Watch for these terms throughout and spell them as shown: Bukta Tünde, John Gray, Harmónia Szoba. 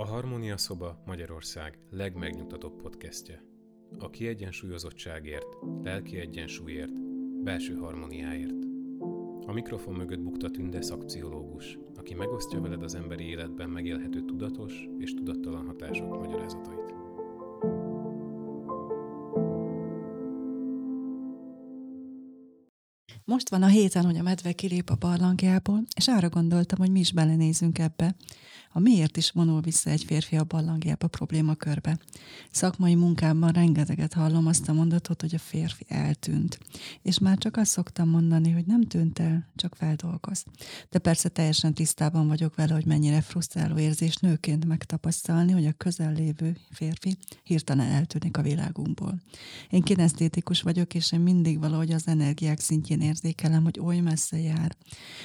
A Harmónia Szoba Magyarország legmegnyugtatóbb podcastje. A kiegyensúlyozottságért, lelki egyensúlyért, belső harmóniáért. A mikrofon mögött Bukta Tünde szakpszichológus, aki megosztja veled az emberi életben megélhető tudatos és tudattalan hatások magyarázatait. Most van a héten, hogy a medve kilép a barlangjából, és arra gondoltam, hogy mi is belenézünk ebbe. A miért is vonul vissza egy férfi a barlangjába problémakörbe. Szakmai munkámban rengeteget hallom azt a mondatot, hogy a férfi eltűnt. És már csak azt szoktam mondani, hogy nem tűnt el, csak feldolgoz. De persze teljesen tisztában vagyok vele, hogy mennyire frusztráló érzés nőként megtapasztalni, hogy a közel lévő férfi hirtelen eltűnik a világunkból. Én kinesztétikus vagyok, és én mindig valahogy az energiák szintjén érzékelem, hogy oly messze jár.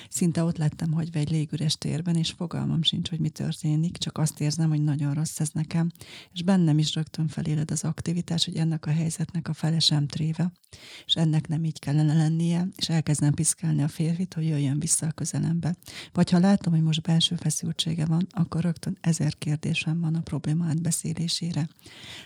Szinte ott lettem hagyva egy légüres térben, és fogalmam sincs, hogy mit történik, csak azt érzem, hogy nagyon rossz ez nekem, és bennem is rögtön feléled az aktivitás, hogy ennek a helyzetnek a fele sem tréve, és ennek nem így kellene lennie, és elkezdem piszkálni a férfit, hogy jöjjön vissza a közelembe. Vagy ha látom, hogy most belső feszültsége van, akkor rögtön 1000 kérdésem van a probléma átbeszélésére.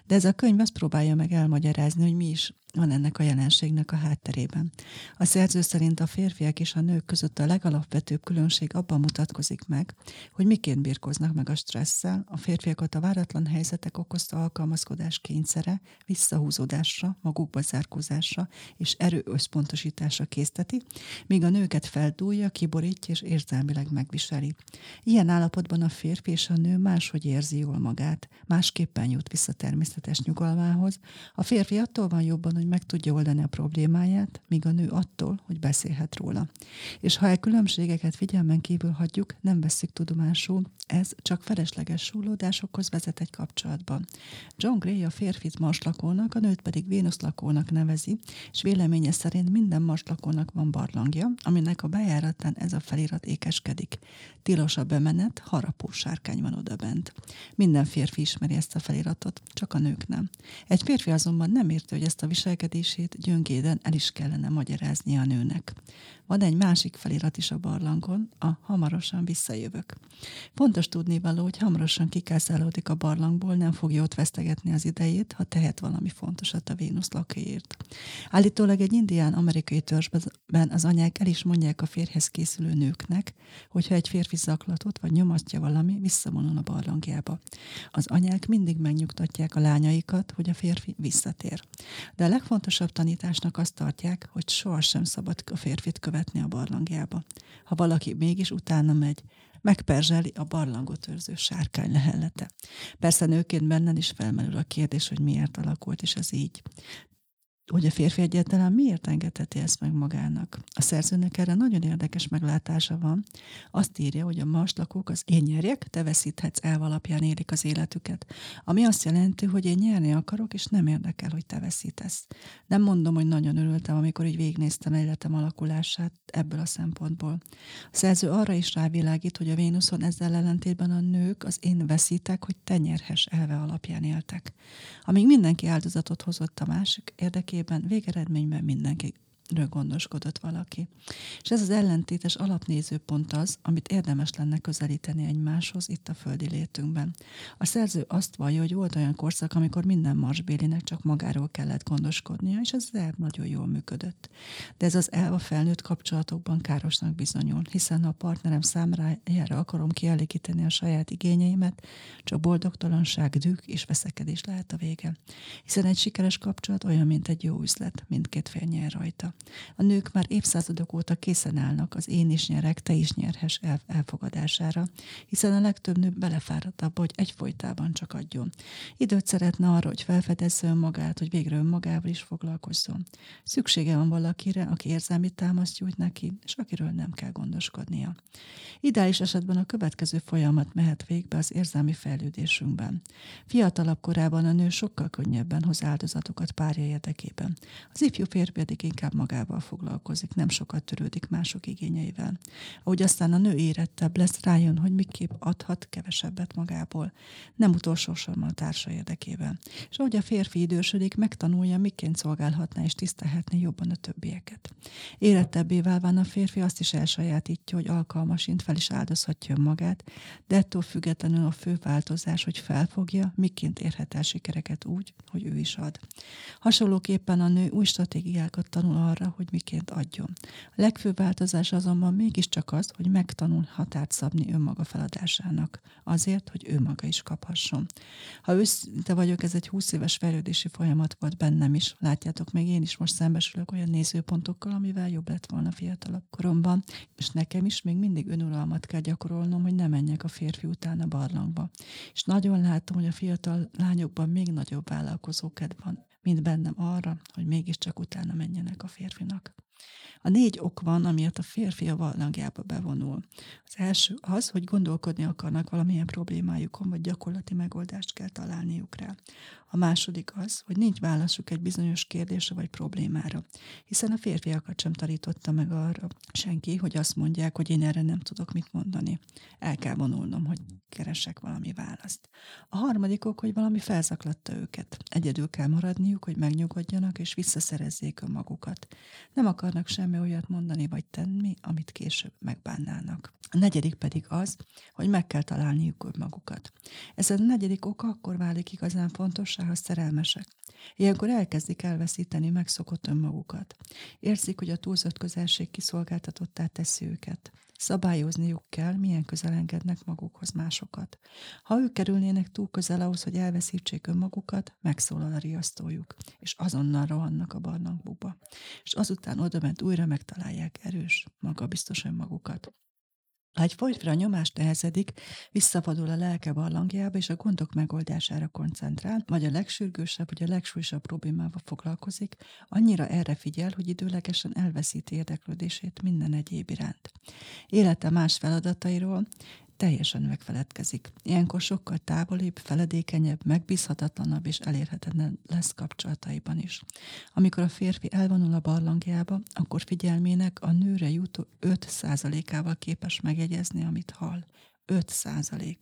De ez a könyv azt próbálja meg elmagyarázni, hogy mi is van ennek a jelenségnek a hátterében. A szerző szerint a férfiak és a nők között a legalapvetőbb különbség abban mutatkozik meg, hogy miként birkóznak meg a stresszel, a férfiakat a váratlan helyzetek okozta alkalmazkodás kényszere, visszahúzódásra, magukba zárkózásra és erőösszpontosításra készteti, míg a nőket feldúlja, kiborítja és érzelmileg megviseli. Ilyen állapotban a férfi és a nő máshogy érzi jól magát, másképpen jut vissza természetes nyugalmához. A férfi attól van jobban, hogy meg tudja oldani a problémáját, míg a nő attól, hogy beszélhet róla. És ha e különbségeket figyelmen kívül hagyjuk, nem vesszük tudomásul, ez csak felesleges súlódásokhoz vezet egy kapcsolatban. John Gray a férfit Marslakónak, a nőt pedig Vénuszlakónak nevezi, és véleménye szerint minden Marslakónak van barlangja, aminek a bejáratán ez a felirat ékeskedik. Tilos a bemenet, harapó sárkány van odabent. Minden férfi ismeri ezt a feliratot, csak a nők nem. Egy férfi azonban nem érti, hogy ezt a viselkedését gyöngéden el is kellene magyarázni a nőnek. Van egy másik felirat is a barlangon, a hamarosan visszajövök. Fontos tudnivaló, hogy hamarosan kikászálódik a barlangból, nem fogja ott vesztegetni az idejét, ha tehet valami fontosat a Vénusz lakóért. Állítólag egy indián amerikai törzsben az anyák el is mondják a férjhez készülő nőknek, hogyha egy férfi zaklatott vagy nyomasztja valami, visszavonul a barlangjába. Az anyák mindig megnyugtatják a lányaikat, hogy a férfi visszatér. De a legfontosabb tanításnak azt tartják, hogy sohasem szabad a férfit követni a barlangjába. Ha valaki mégis utána megy, megperzseli a barlangot őrző sárkány lehellete. Persze nőként benned is felmerül a kérdés, hogy miért alakult is ez így. Hogy a férfi egyáltalán miért engedheti ezt meg magának. A szerzőnek erre nagyon érdekes meglátása van. Azt írja, hogy a marslakók az én nyerjek, te veszíthetsz elv alapján élik az életüket. Ami azt jelenti, hogy én nyerni akarok, és nem érdekel, hogy te veszítesz. Nem mondom, hogy nagyon örültem, amikor így végignéztem életem alakulását ebből a szempontból. A szerző arra is rávilágít, hogy a Vénuszon ezzel ellentétben a nők az én veszítek, hogy te nyerhess elve alapján éltek. Amíg mindenki áldozatot hozott a másik érdekében, végeredményben mindenkiről gondoskodott valaki. És ez az ellentétes alapnézőpont az, amit érdemes lenne közelíteni egymáshoz itt a földi létünkben. A szerző azt vallja, hogy volt olyan korszak, amikor minden marsbélinek csak magáról kellett gondoskodnia, és ez az elv nagyon jól működött. De ez az elv a felnőtt kapcsolatokban károsnak bizonyul, hiszen ha a partnerem számára akarom kielégíteni a saját igényeimet, csak boldogtalanság, düh és veszekedés lehet a vége. Hiszen egy sikeres kapcsolat olyan, mint egy jó üzlet, mindkét fél nyer rajta. A nők már évszázadok óta készen állnak az én is nyerek, te is nyerhess elfogadására, hiszen a legtöbb nő belefáradt abba, hogy egyfolytában csak adjon. Időt szeretne arra, hogy felfedezze önmagát, hogy végre önmagával is foglalkozzon. Szüksége van valakire, aki érzelmi támaszt nyújt neki, és akiről nem kell gondoskodnia. Ideális esetben a következő folyamat mehet végbe az érzelmi fejlődésünkben. Fiatalabb korában a nő sokkal könnyebben hoz áldozatokat párja érdekében. Az ifjú férfi pedig inkább magával foglalkozik, nem sokat törődik mások igényeivel. Ahogy aztán a nő érettebb lesz, rájön, hogy miképp adhat kevesebbet magából, nem utolsó sorban a társa érdekében. És ahogy a férfi idősödik, megtanulja, miként szolgálhatná és tisztelhetné jobban a többieket. Érettebbé válván a férfi azt is elsajátítja, hogy alkalmasint fel is áldozhatja önmagát, de ettől függetlenül a fő változás, hogy felfogja, miként érhet el sikereket úgy, hogy ő is ad. Hasonlóképpen a nő új stratégiákat tanul arra, hogy miként adjon. A legfőbb változás azonban mégiscsak az, hogy megtanul határt szabni önmaga feladásának, azért, hogy ő maga is kaphasson. Ha őszinte vagyok, ez egy 20 éves fejlődési folyamat volt bennem is. Látjátok, még én is most szembesülök olyan nézőpontokkal, amivel jobb lett volna fiatalabb koromban, és nekem is még mindig önuralmat kell gyakorolnom, hogy ne menjek a férfi után a barlangba. És nagyon látom, hogy a fiatal lányokban még nagyobb vállalkozókedv van, mint bennem arra, hogy mégiscsak utána menjenek a férfinak. A 4 ok van, amiért a férfi a barlangjába bevonul. Az első az, hogy gondolkodni akarnak valamilyen problémájukon, vagy gyakorlati megoldást kell találniuk rá. A második az, hogy nincs válaszuk egy bizonyos kérdésre vagy problémára, hiszen a férfiakat sem tanította meg arra senki, hogy azt mondják, hogy én erre nem tudok mit mondani. El kell vonulnom, hogy keresek valami választ. A harmadik ok, hogy valami felzaklatta őket. Egyedül kell maradniuk, hogy megnyugodjanak és visszaszerezzék önmagukat. Nem akarnak semmi olyat mondani vagy tenni, amit később megbánnának. A negyedik pedig az, hogy meg kell találniuk önmagukat. Ez a negyedik ok akkor válik igazán fontos, ha szerelmesek. Ilyenkor elkezdik elveszíteni megszokott önmagukat. Érzik, hogy a túlzott közelség kiszolgáltatottá teszi őket. Szabályozniuk kell, milyen közel engednek magukhoz másokat. Ha ők kerülnének túl közel ahhoz, hogy elveszítsék önmagukat, megszólal a riasztójuk, és azonnal rohannak a barlangbukba. És azután odament újra megtalálják erős, magabiztos önmagukat. Ha egy férfira nyomást nehezedik, visszafadul a lelke barlangjába, és a gondok megoldására koncentrál, vagy a legsürgősebb, vagy a legsúlyosabb problémával foglalkozik, annyira erre figyel, hogy időlegesen elveszíti érdeklődését minden egyéb iránt. Élete más feladatairól teljesen megfeledkezik. Ilyenkor sokkal távolibb, feledékenyebb, megbízhatatlanabb és elérhetetlen lesz kapcsolataiban is. Amikor a férfi elvonul a barlangjába, akkor figyelmének a nőre jutó 5%-ával képes megjegyezni, amit hall. 5%.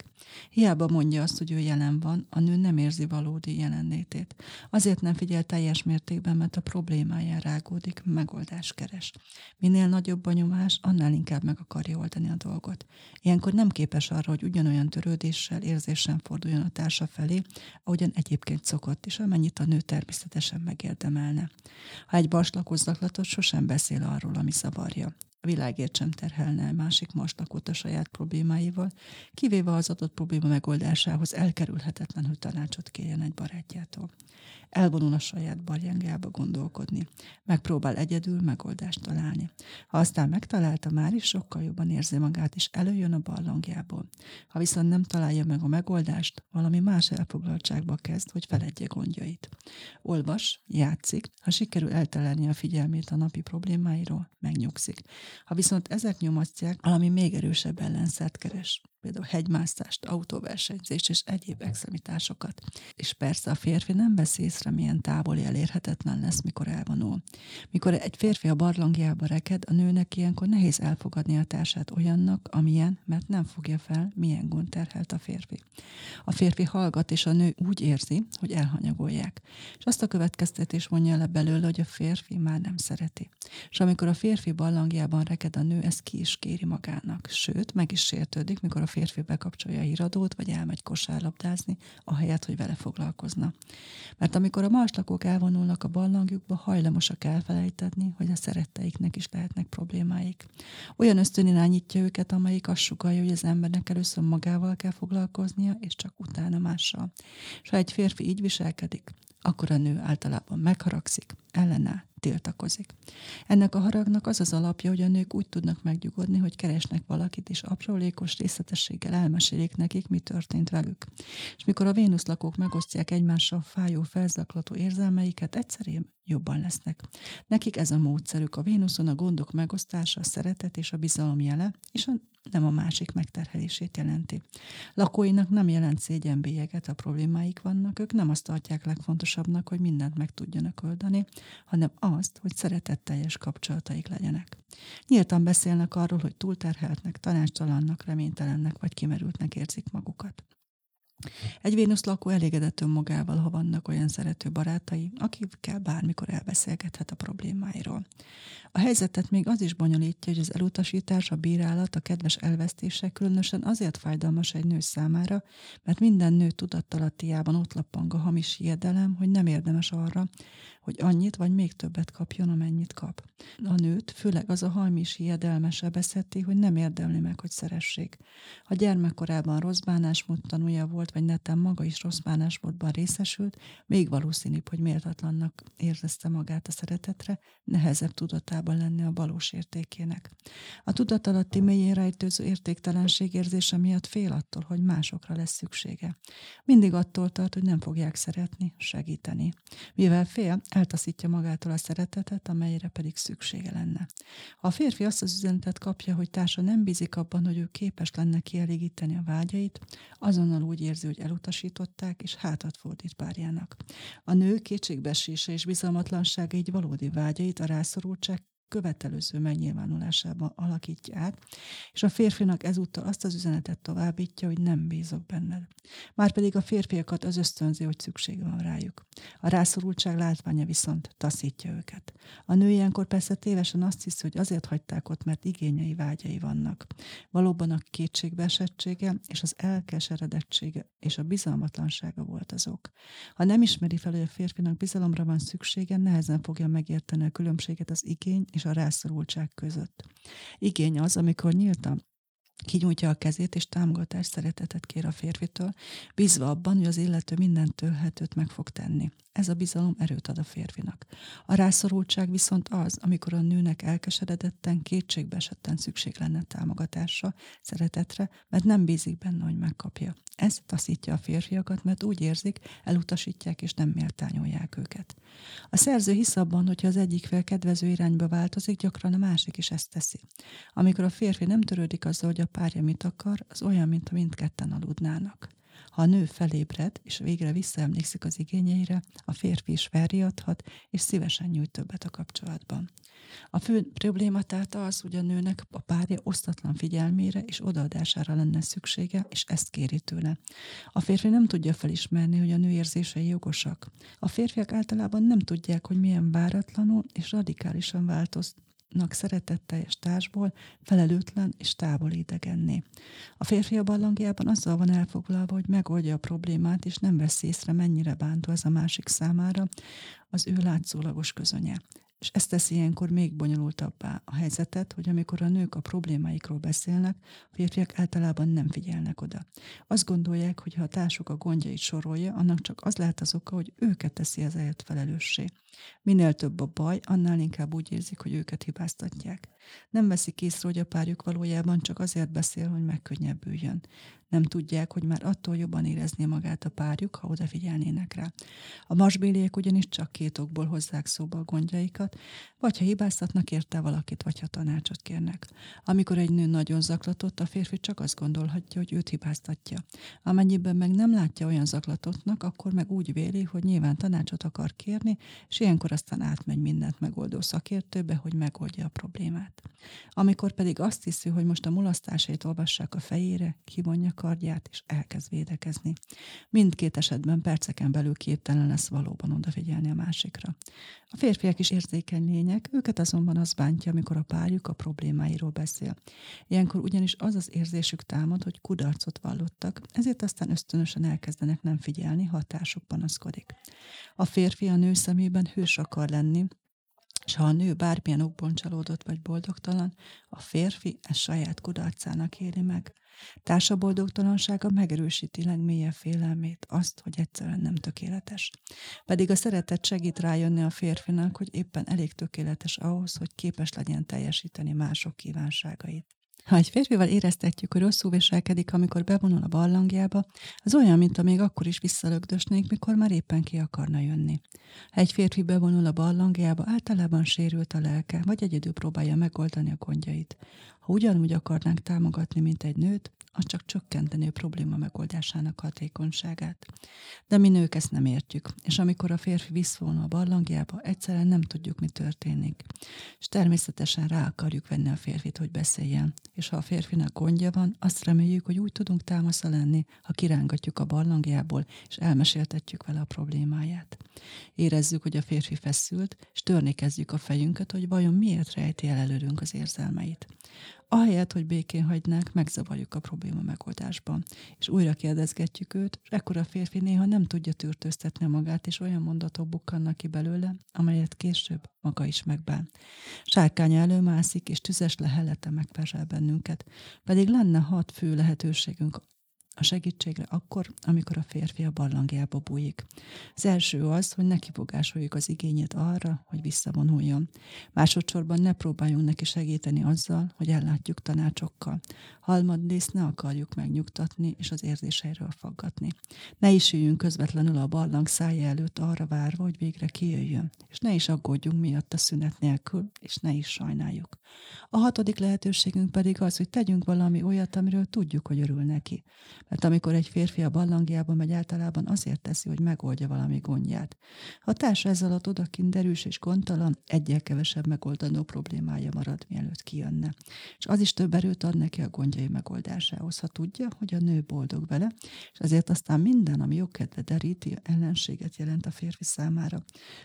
Hiába mondja azt, hogy ő jelen van, a nő nem érzi valódi jelenlétét. Azért nem figyel teljes mértékben, mert a problémáján rágódik, megoldás keres. Minél nagyobb a nyomás, annál inkább meg akarja oldani a dolgot. Ilyenkor nem képes arra, hogy ugyanolyan törődéssel, érzéssel forduljon a társa felé, ahogyan egyébként szokott, és amennyit a nő természetesen megérdemelne. Ha egy bars zaklatott, sosem beszél arról, ami zavarja. A világért sem terhelne másik maslakot a saját problémáival, kivéve az adott probléma megoldásához elkerülhetetlen, hogy tanácsot kérjen egy barátjától. Elvonul a saját barlangjába gondolkodni. Megpróbál egyedül megoldást találni. Ha aztán megtalálta, már is sokkal jobban érzi magát, és előjön a barlangjából. Ha viszont nem találja meg a megoldást, valami más elfoglaltságba kezd, hogy feledje gondjait. Olvas, játszik, ha sikerül elterelni a figyelmét a napi problémáiról, megnyugszik. Ha viszont ezek nyomasztják, valami még erősebb ellenszert keres, például hegymászást, autóversenyzést és egyéb extremitásokat. És persze a férfi nem veszi észre, milyen távoli elérhetetlen lesz, mikor elvonul. Mikor egy férfi a barlangjába reked, a nőnek ilyenkor nehéz elfogadni a társát olyannak, amilyen, mert nem fogja fel, milyen gond terhelt a férfi. A férfi hallgat, és a nő úgy érzi, hogy elhanyagolják. És azt a következtetés vonja le belőle, hogy a férfi már nem szereti. És amikor a férfi barlangjában reked a nő, ezt ki is kéri magának. Sőt, meg is sértődik, mikor a férfi bekapcsolja a híradót, vagy elmegy kosárlabdázni, ahelyett, hogy vele foglalkozna. Mert amikor a marslakók elvonulnak a barlangjukba, hajlamosak elfelejteni, hogy a szeretteiknek is lehetnek problémáik. Olyan ösztön irányítja őket, amelyik azt sugallja, hogy az embernek először magával kell foglalkoznia, és csak utána mással. És ha egy férfi így viselkedik, akkor a nő általában megharagszik, ellenáll, tiltakozik. Ennek a haragnak az az alapja, hogy a nők úgy tudnak megnyugodni, hogy keresnek valakit, és aprólékos részletességgel elmesélik nekik, mi történt velük. És mikor a vénuszlakók megosztják egymással fájó, felzaklató érzelmeiket, egyszerűen jobban lesznek. Nekik ez a módszerük, a Vénuszon a gondok megosztása, a szeretet és a bizalom jele, és a nem a másik megterhelését jelenti. Lakóinak nem jelent szégyenbélyeget, ha problémáik vannak, ők nem azt tartják legfontosabbnak, hogy mindent meg tudjanak oldani, hanem azt, hogy szeretetteljes kapcsolataik legyenek. Nyíltan beszélnek arról, hogy túlterheltnek, tanácstalannak, reménytelennek vagy kimerültnek érzik magukat. Egy Vénusz lakó elégedett önmagával, ha vannak olyan szerető barátai, akikkel bármikor elbeszélgethet a problémáiról. A helyzetet még az is bonyolítja, hogy az elutasítás, a bírálat, a kedves elvesztések különösen azért fájdalmas egy nő számára, mert minden nő tudattalattiában ott lappang a hamis hiedelem, hogy nem érdemes arra, hogy annyit vagy még többet kapjon, amennyit kap. A nőt főleg az a hamis hiedelme sebezheti, hogy nem érdemli meg, hogy szeressék. Ha gyermekkorában rossz bánásmód tanulja volt, vagy netán maga is rossz bánásmódban részesült, még valószínűbb, hogy méltatlannak érezte magát a szeretetre, nehezebb tudatában lenni a valós értékének. A tudatalatti mélyén rejtőző értéktelenség érzése miatt fél attól, hogy másokra lesz szüksége. Mindig attól tart, hogy nem fogják szeretni, segíteni. Mivel fél, eltaszítja magától a szeretetet, amelyre pedig szüksége lenne. Ha a férfi azt az üzenetet kapja, hogy társa nem bízik abban, hogy ő képes lenne kielégíteni a vágyait, azonnal úgy érzi, hogy elutasították, és hátat fordít párjának. A nő kétségbeesése és bizalmatlansága így valódi vágyait, a rászorultság követelőző megnyilvánulásába alakítja át, és a férfinak ezúttal azt az üzenetet továbbítja, hogy nem bízok benned. Márpedig a férfiakat az ösztönzi, hogy szükség van rájuk. A rászorultság látványa viszont taszítja őket. A nő ilyenkor persze tévesen azt hiszi, hogy azért hagyták ott, mert igényei, vágyai vannak. Valóban a kétségbeesettsége és az elkeseredettsége és a bizalmatlansága volt azok. Ha nem ismeri fel, hogy a férfinak bizalomra van szüksége, nehezen fogja megérteni a különbséget az igény és a rászorultság között. Igény az, amikor nyíltan kinyújtja a kezét, és támogatást, szeretetet kér a férfitől, bízva abban, hogy az illető mindent tőlhetőt meg fog tenni. Ez a bizalom erőt ad a férfinak. A rászorultság viszont az, amikor a nőnek elkeseredetten, kétségbeesetten szükség lenne támogatásra, szeretetre, mert nem bízik benne, hogy megkapja. Ez taszítja a férfiakat, mert úgy érzik, elutasítják és nem méltányolják őket. A szerző hisz abban, hogyha az egyik fél kedvező irányba változik, gyakran a másik is ezt teszi. Amikor a férfi nem törődik azzal, hogy a párja mit akar, az olyan, mintha mindketten aludnának. Ha a nő felébred, és végre visszaemlékszik az igényeire, a férfi is felriadhat, és szívesen nyújt többet a kapcsolatban. A fő probléma tehát az, hogy a nőnek a párja osztatlan figyelmére és odaadására lenne szüksége, és ezt kéri tőle. A férfi nem tudja felismerni, hogy a nő érzései jogosak. A férfiak általában nem tudják, hogy milyen váratlanul és radikálisan változnak szeretetteljes társból felelőtlen és távoli idegenné. A férfi a barlangjában azzal van elfoglalva, hogy megoldja a problémát, és nem vesz észre, mennyire bántó ez a másik számára az ő látszólagos közönye. És ezt teszi ilyenkor még bonyolultabbá a helyzetet, hogy amikor a nők a problémáikról beszélnek, a férfiak általában nem figyelnek oda. Azt gondolják, hogy ha a társuk a gondjait sorolja, annak csak az lehet az oka, hogy őket teszi ezért felelőssé. Minél több a baj, annál inkább úgy érzik, hogy őket hibáztatják. Nem veszik észre, hogy a párjuk valójában csak azért beszél, hogy megkönnyebbüljön. Nem tudják, hogy már attól jobban érezné magát a párjuk, ha odafigyelnének rá. A marsbéliek ugyanis csak két okból hozzák szóba a gondjaikat, vagy ha hibáztatnak érte valakit, vagy ha tanácsot kérnek. Amikor egy nő nagyon zaklatott, a férfi csak azt gondolhatja, hogy őt hibáztatja. Amennyiben meg nem látja olyan zaklatottnak, akkor meg úgy véli, hogy nyilván tanácsot akar kérni, és ilyenkor aztán átmegy mindent megoldó szakértőbe, hogy megoldja a problémát. Amikor pedig azt hiszi, hogy most a mulasztásait olvassák a fejére, kivonja kardját, és elkezd védekezni. Mindkét esetben perceken belül képtelen lesz valóban odafigyelni a másikra. A férfiak is érzékeny lények, őket azonban az bántja, amikor a párjuk a problémáiról beszél. Ilyenkor ugyanis az az érzésük támad, hogy kudarcot vallottak, ezért aztán ösztönösen elkezdenek nem figyelni, ha a társuk panaszkodik. A férfi a nő szemében hős akar lenni, és ha a nő bármilyen okból csalódott vagy boldogtalan, a férfi ezt saját kudarcának éli meg. Társa boldogtalansága megerősíti legmélyebb félelmét, azt, hogy egyszerűen nem tökéletes. Pedig a szeretet segít rájönni a férfinak, hogy éppen elég tökéletes ahhoz, hogy képes legyen teljesíteni mások kívánságait. Ha egy férfival éreztetjük, hogy rosszul viselkedik, amikor bevonul a barlangjába, az olyan, mintha még akkor is visszalögdösnék, mikor már éppen ki akarna jönni. Ha egy férfi bevonul a barlangjába, általában sérült a lelke, vagy egyedül próbálja megoldani a gondjait. Ha ugyanúgy akarnánk támogatni, mint egy nőt, az csak csökkenteni a probléma megoldásának hatékonyságát. De mi nők ezt nem értjük, és amikor a férfi visszvonul a barlangjába, egyszerűen nem tudjuk, mi történik. És természetesen rá akarjuk venni a férfit, hogy beszéljen. És ha a férfinak gondja van, azt reméljük, hogy úgy tudunk támasza lenni, ha kirángatjuk a barlangjából, és elmeséltetjük vele a problémáját. Érezzük, hogy a férfi feszült, és törni kezdjük a fejünket, hogy vajon miért rejti el előlünk az érzelmeit. Ahelyett, hogy békén hagynánk, megzavarjuk a probléma megoldásban, és újra kérdezgetjük őt, és ekkor a férfi néha nem tudja tűrtőztetni magát, és olyan mondatok bukkannak ki belőle, amelyet később maga is megbán. Sárkánya előmászik, és tüzes lehelete megperzsel bennünket, pedig lenne 6 fő lehetőségünk a segítségre akkor, amikor a férfi a barlangjába bújik. Az első az, hogy ne kifogásoljuk az igényét arra, hogy visszavonuljon. Másodszorban ne próbáljunk neki segíteni azzal, hogy ellátjuk tanácsokkal. Harmadrészt ne akarjuk megnyugtatni és az érzéseiről faggatni. Ne is üljünk közvetlenül a barlang szája előtt arra várva, hogy végre kijöjjön, és ne is aggódjunk miatt a szünet nélkül, és ne is sajnáljuk. A 6. lehetőségünk pedig az, hogy tegyünk valami olyat, amiről tudjuk, hogy örül neki. Mert amikor egy férfi a barlangjába megy, általában azért teszi, hogy megoldja valami gondját. Ha a társa ez alatt odakint derűs és gondtalan, egyel kevesebb megoldandó problémája marad, mielőtt kijönne. És az is több erőt ad neki a gondjai megoldásához, ha tudja, hogy a nő boldog vele, és ezért aztán minden, ami jókedvet deríti, ellenséget jelent a férfi számára.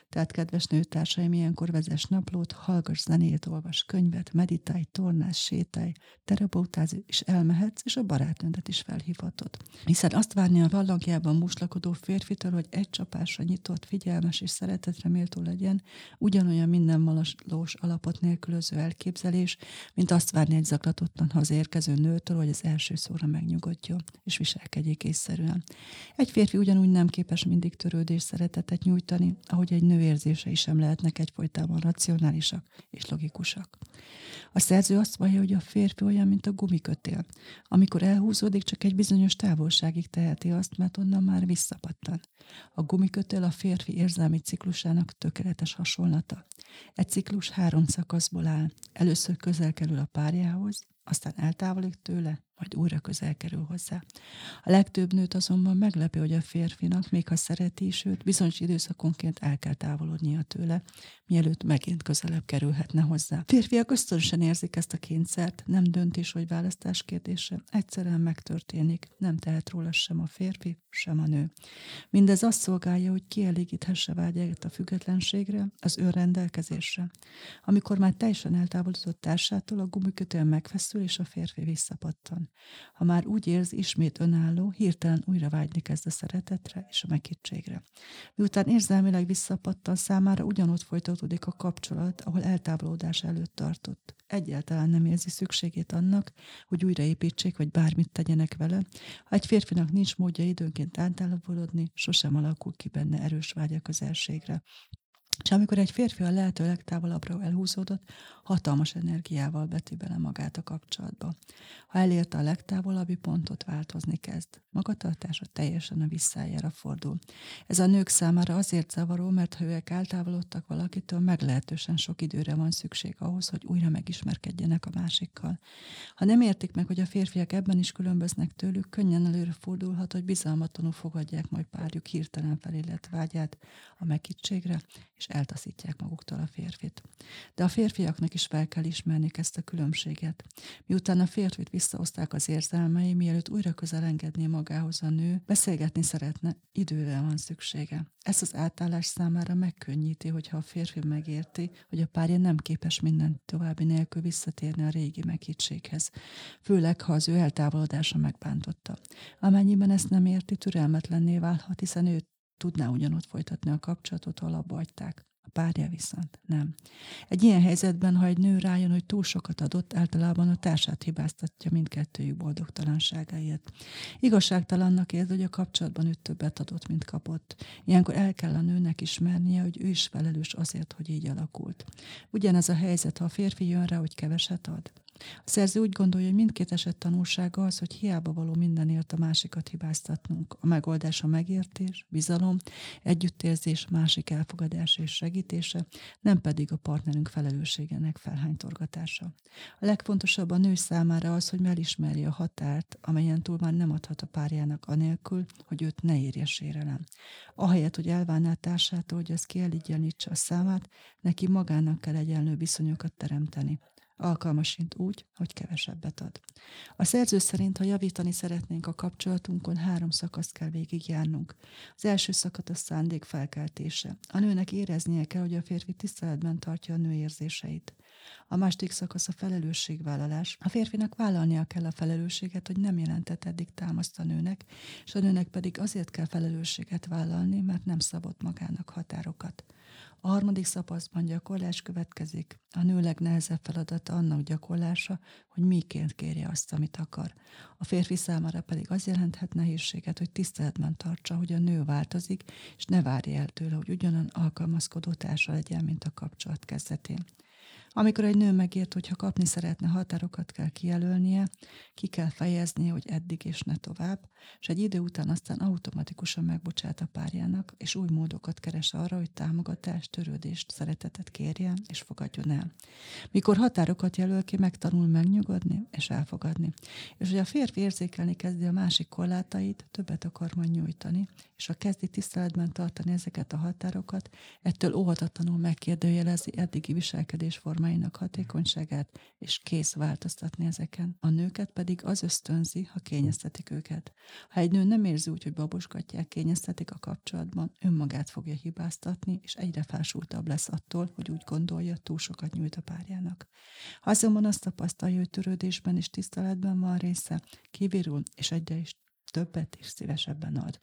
Tehát, kedves nőtársaim, ilyenkor vezess naplót, hallgass zenét, olvas könyvet, meditálj, tornázz, sétálj, terapeutázz, és elmehetsz, és a barátnődet is felhívhatod. Hiszen azt várni a barlangjában muslakodó férfitől, hogy egy csapásra nyitott, figyelmes és szeretetre méltó legyen, ugyanolyan minden valós alapot nélkülöző elképzelés, mint azt várni egy zaklatottan hazaérkező nőtől, hogy az első szóra megnyugodjon és viselkedjék észszerűen. Egy férfi ugyanúgy nem képes mindig törődés, szeretetet nyújtani, ahogy egy nő érzései sem lehetnek egyfolytában racionálisak és logikusak. A szerző azt vallja, hogy a férfi olyan, mint a gumikötél. Amikor elhúzódik, csak egy bizonyos távolságig teheti azt, mert onnan már visszapattan. A gumikötél a férfi érzelmi ciklusának tökéletes hasonlata. Egy ciklus 3 szakaszból áll. Először közel kerül a párjához, aztán eltávolít tőle, majd újra közel kerül hozzá. A legtöbb nőt azonban meglepi, hogy a férfinak, még ha szereti is őt, bizonyos időszakonként el kell távolodnia tőle, mielőtt megint közelebb kerülhetne hozzá. Férfiak ösztönösen érzik ezt a kényszert, nem döntés vagy választás kérdése, egyszerűen megtörténik, nem tehet róla sem a férfi, sem a nő. Mindez azt szolgálja, hogy kielégíthesse vágyát a függetlenségre, az önrendelkezésre. Amikor már teljesen eltávolodott társától, a gumikötél megfeszül, és a férfi visszapattan. Ha már úgy érzi, ismét önálló, hirtelen újra vágyni kezd a szeretetre és a meghittségre. Miután érzelmileg visszapattan, számára ugyanott folytatódik a kapcsolat, ahol eltávolodás előtt tartott. Egyáltalán nem érzi szükségét annak, hogy újraépítsék, vagy bármit tegyenek vele. Ha egy férfinak nincs módja időnként eltávolodni, sosem alakul ki benne erős vágy a közelségre. És amikor egy férfi a lehető legtávolabbra elhúzódott, hatalmas energiával veti bele magát a kapcsolatba. Ha elérte a legtávolabbi pontot, változni kezd. Magatartása teljesen a visszájára fordul. Ez a nők számára azért zavaró, mert ha ők eltávolodtak valakitől, meglehetősen sok időre van szükség ahhoz, hogy újra megismerkedjenek a másikkal. Ha nem értik meg, hogy a férfiak ebben is különböznek tőlük, könnyen előre fordulhat, hogy bizalmatlanul fogadják majd párjuk hirtelen felillett vágyát a meghittségre, és eltaszítják maguktól a férfit. De a férfiaknak is fel kell ismerni ezt a különbséget. Miután a férfit visszahozták az érzelmei, mielőtt újra közel engedné magához a nő, beszélgetni szeretne, időre van szüksége. Ez az átállás számára megkönnyíti, hogyha a férfi megérti, hogy a párja nem képes minden további nélkül visszatérni a régi meghittséghez, főleg, ha az ő eltávolodása megbántotta. Amennyiben ezt nem érti, türelmetlenné válhat, hiszen őt tudná ugyanott folytatni a kapcsolatot, ahol abba hagyták. A párja viszont nem. Egy ilyen helyzetben, ha egy nő rájön, hogy túl sokat adott, általában a társát hibáztatja mindkettőjük boldogtalanságáért. Igazságtalannak érzi, hogy a kapcsolatban ő többet adott, mint kapott. Ilyenkor el kell a nőnek ismernie, hogy ő is felelős azért, hogy így alakult. Ugyanez a helyzet, ha a férfi jön rá, hogy keveset ad. A szerző úgy gondolja, hogy mindkét eset tanulsága az, hogy hiába való mindenért a másikat hibáztatnunk. A megoldás a megértés, bizalom, együttérzés, másik elfogadása és segítése, nem pedig a partnerünk felelősségének felhánytorgatása. A legfontosabb a nő számára az, hogy megismerje a határt, amelyen túl már nem adhat a párjának anélkül, hogy őt ne érje sérelem. Ahelyett, hogy elválná társától, hogy ez kielégítse a számát, neki magának kell egyenlő viszonyokat teremteni. Alkalmasint úgy, hogy kevesebbet ad. A szerző szerint, ha javítani szeretnénk a kapcsolatunkon, 3 szakaszt kell végigjárnunk. Az első szakasz a szándék felkeltése. A nőnek éreznie kell, hogy a férfi tiszteletben tartja a nő érzéseit. A második szakasz a felelősségvállalás. A férfinak vállalnia kell a felelősséget, hogy nem jelentett eddig támaszt a nőnek, és a nőnek pedig azért kell felelősséget vállalni, mert nem szabott magának határokat. A harmadik szakaszban gyakorlás következik. A nő legnehezebb feladata annak gyakorlása, hogy miként kérje azt, amit akar. A férfi számára pedig az jelenthet nehézséget, hogy tiszteletben tartsa, hogy a nő változik, és ne várja el tőle, hogy ugyanan alkalmazkodó társa legyen, mint a kapcsolat kezdetén. Amikor egy nő megért, hogy ha kapni szeretne, határokat kell kijelölnie, ki kell fejeznie, hogy eddig és ne tovább, és egy idő után aztán automatikusan megbocsát a párjának, és új módokat keres arra, hogy támogatást, törődést, szeretetet kérjen és fogadjon el. Mikor határokat jelöl ki, megtanul megnyugodni és elfogadni. És hogy a férfi érzékelni kezdi a másik korlátait, többet akar majd nyújtani, és ha kezdi tiszteletben tartani ezeket a határokat, ettől óhatatlanul megkérdőjelezi eddigi viselkedésformákat, hatékonyságát, és kész változtatni ezeken. A nőket pedig az ösztönzi, ha kényeztetik őket. Ha egy nő nem érzi úgy, hogy babosgatják, kényeztetik a kapcsolatban, önmagát fogja hibáztatni, és egyre fásultabb lesz attól, hogy úgy gondolja, túl sokat nyújt a párjának. Ha azonban azt tapasztalja, hogy törődésben és tiszteletben van része, kivirul, és egyre is többet és szívesebben ad.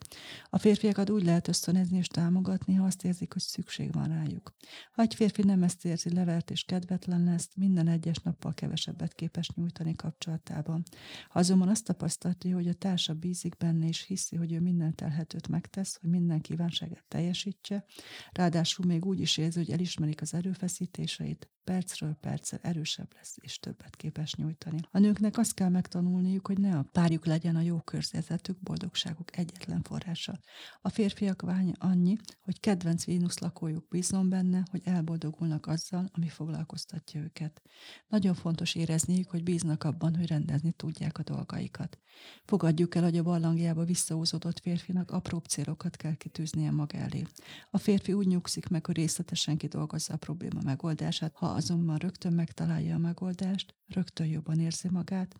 A férfiakat úgy lehet ösztönözni és támogatni, ha azt érzik, hogy szükség van rájuk. Ha egy férfi nem ezt érzi, levert és kedvetlen lesz, minden egyes nappal kevesebbet képes nyújtani kapcsolatában. Ha azonban azt tapasztalja, hogy a társa bízik benne és hiszi, hogy ő minden telhetőt megtesz, hogy minden kívánságát teljesítse, ráadásul még úgy is érzi, hogy elismerik az erőfeszítéseit, percről perccel erősebb lesz és többet képes nyújtani. A nőknek azt kell megtanulniuk, hogy ne a párjuk legyen a jó környezetük, boldogságuk egyetlen forrása. A férfiak vágya annyi, hogy kedvenc Vénusz lakójuk bízzon benne, hogy elboldogulnak azzal, ami foglalkoztatja őket. Nagyon fontos érezniük, hogy bíznak abban, hogy rendezni tudják a dolgaikat. Fogadjuk el, hogy a barlangjába visszahúzódott férfinak apróbb célokat kell kitűznie maga elé. A férfi úgy nyugszik meg, hogy részletesen kidolgozza a probléma megoldását, ha azonban rögtön megtalálja a megoldást, rögtön jobban érzi magát,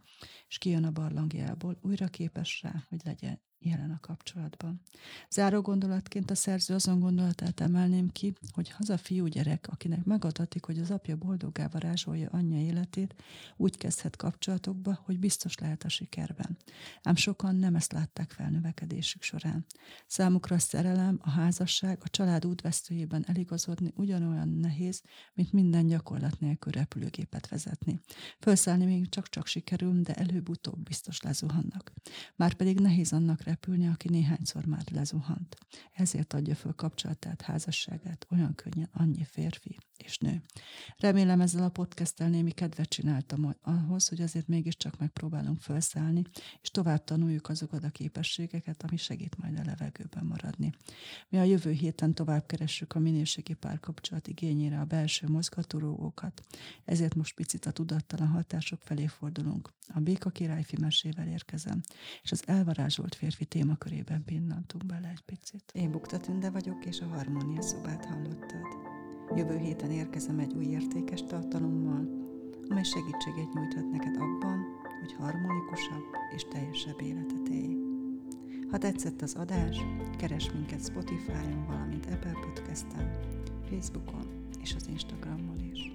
és kijön a barlangjából, újra képes rá, hogy legyen jelen a kapcsolatban. Záró gondolatként a szerző azon gondolatát emelném ki, hogy az a fiú gyerek, akinek megadatik, hogy az apja boldoggá varázsolja anyja életét, úgy kezdhet kapcsolatokba, hogy biztos lehet a sikerben. Ám sokan nem ezt látták felnövekedésük során. Számukra a szerelem, a házasság, a család útvesztőjében eligazodni ugyanolyan nehéz, mint minden gyakorlat nélkül repülőgépet vezetni. Felszállni még csak-csak sikerül, de előbb-utóbb biztos lezuhannak. Márpedig nehéz annak repülni, aki néhányszor már lezuhant. Ezért adja föl kapcsolatát, házasságát olyan könnyen annyi férfi és nő. Remélem ezzel a podcasttel némi kedvet csináltam ahhoz, hogy azért mégiscsak megpróbálunk felszállni, és tovább tanuljuk azokat a képességeket, ami segít majd a levegőben maradni. Mi a jövő héten tovább keressük a minőségi párkapcsolat igényére a belső mozgatórugókat, ezért most picit a tudattalan hatások felé fordulunk. A Béka királyfi mesével érkezem, és az elvarázsolt férfi témakörében pillantunk bele egy picit. Én Bukta Tünde vagyok, és a Harmónia Szobát hallottad. Jövő héten érkezem egy új értékes tartalommal, amely segítséget nyújthat neked abban, hogy harmonikusabb és teljesebb életet élj. Ha tetszett az adás, keresd minket Spotify-on, valamint Apple Podcast-en, Facebookon és az Instagramon is.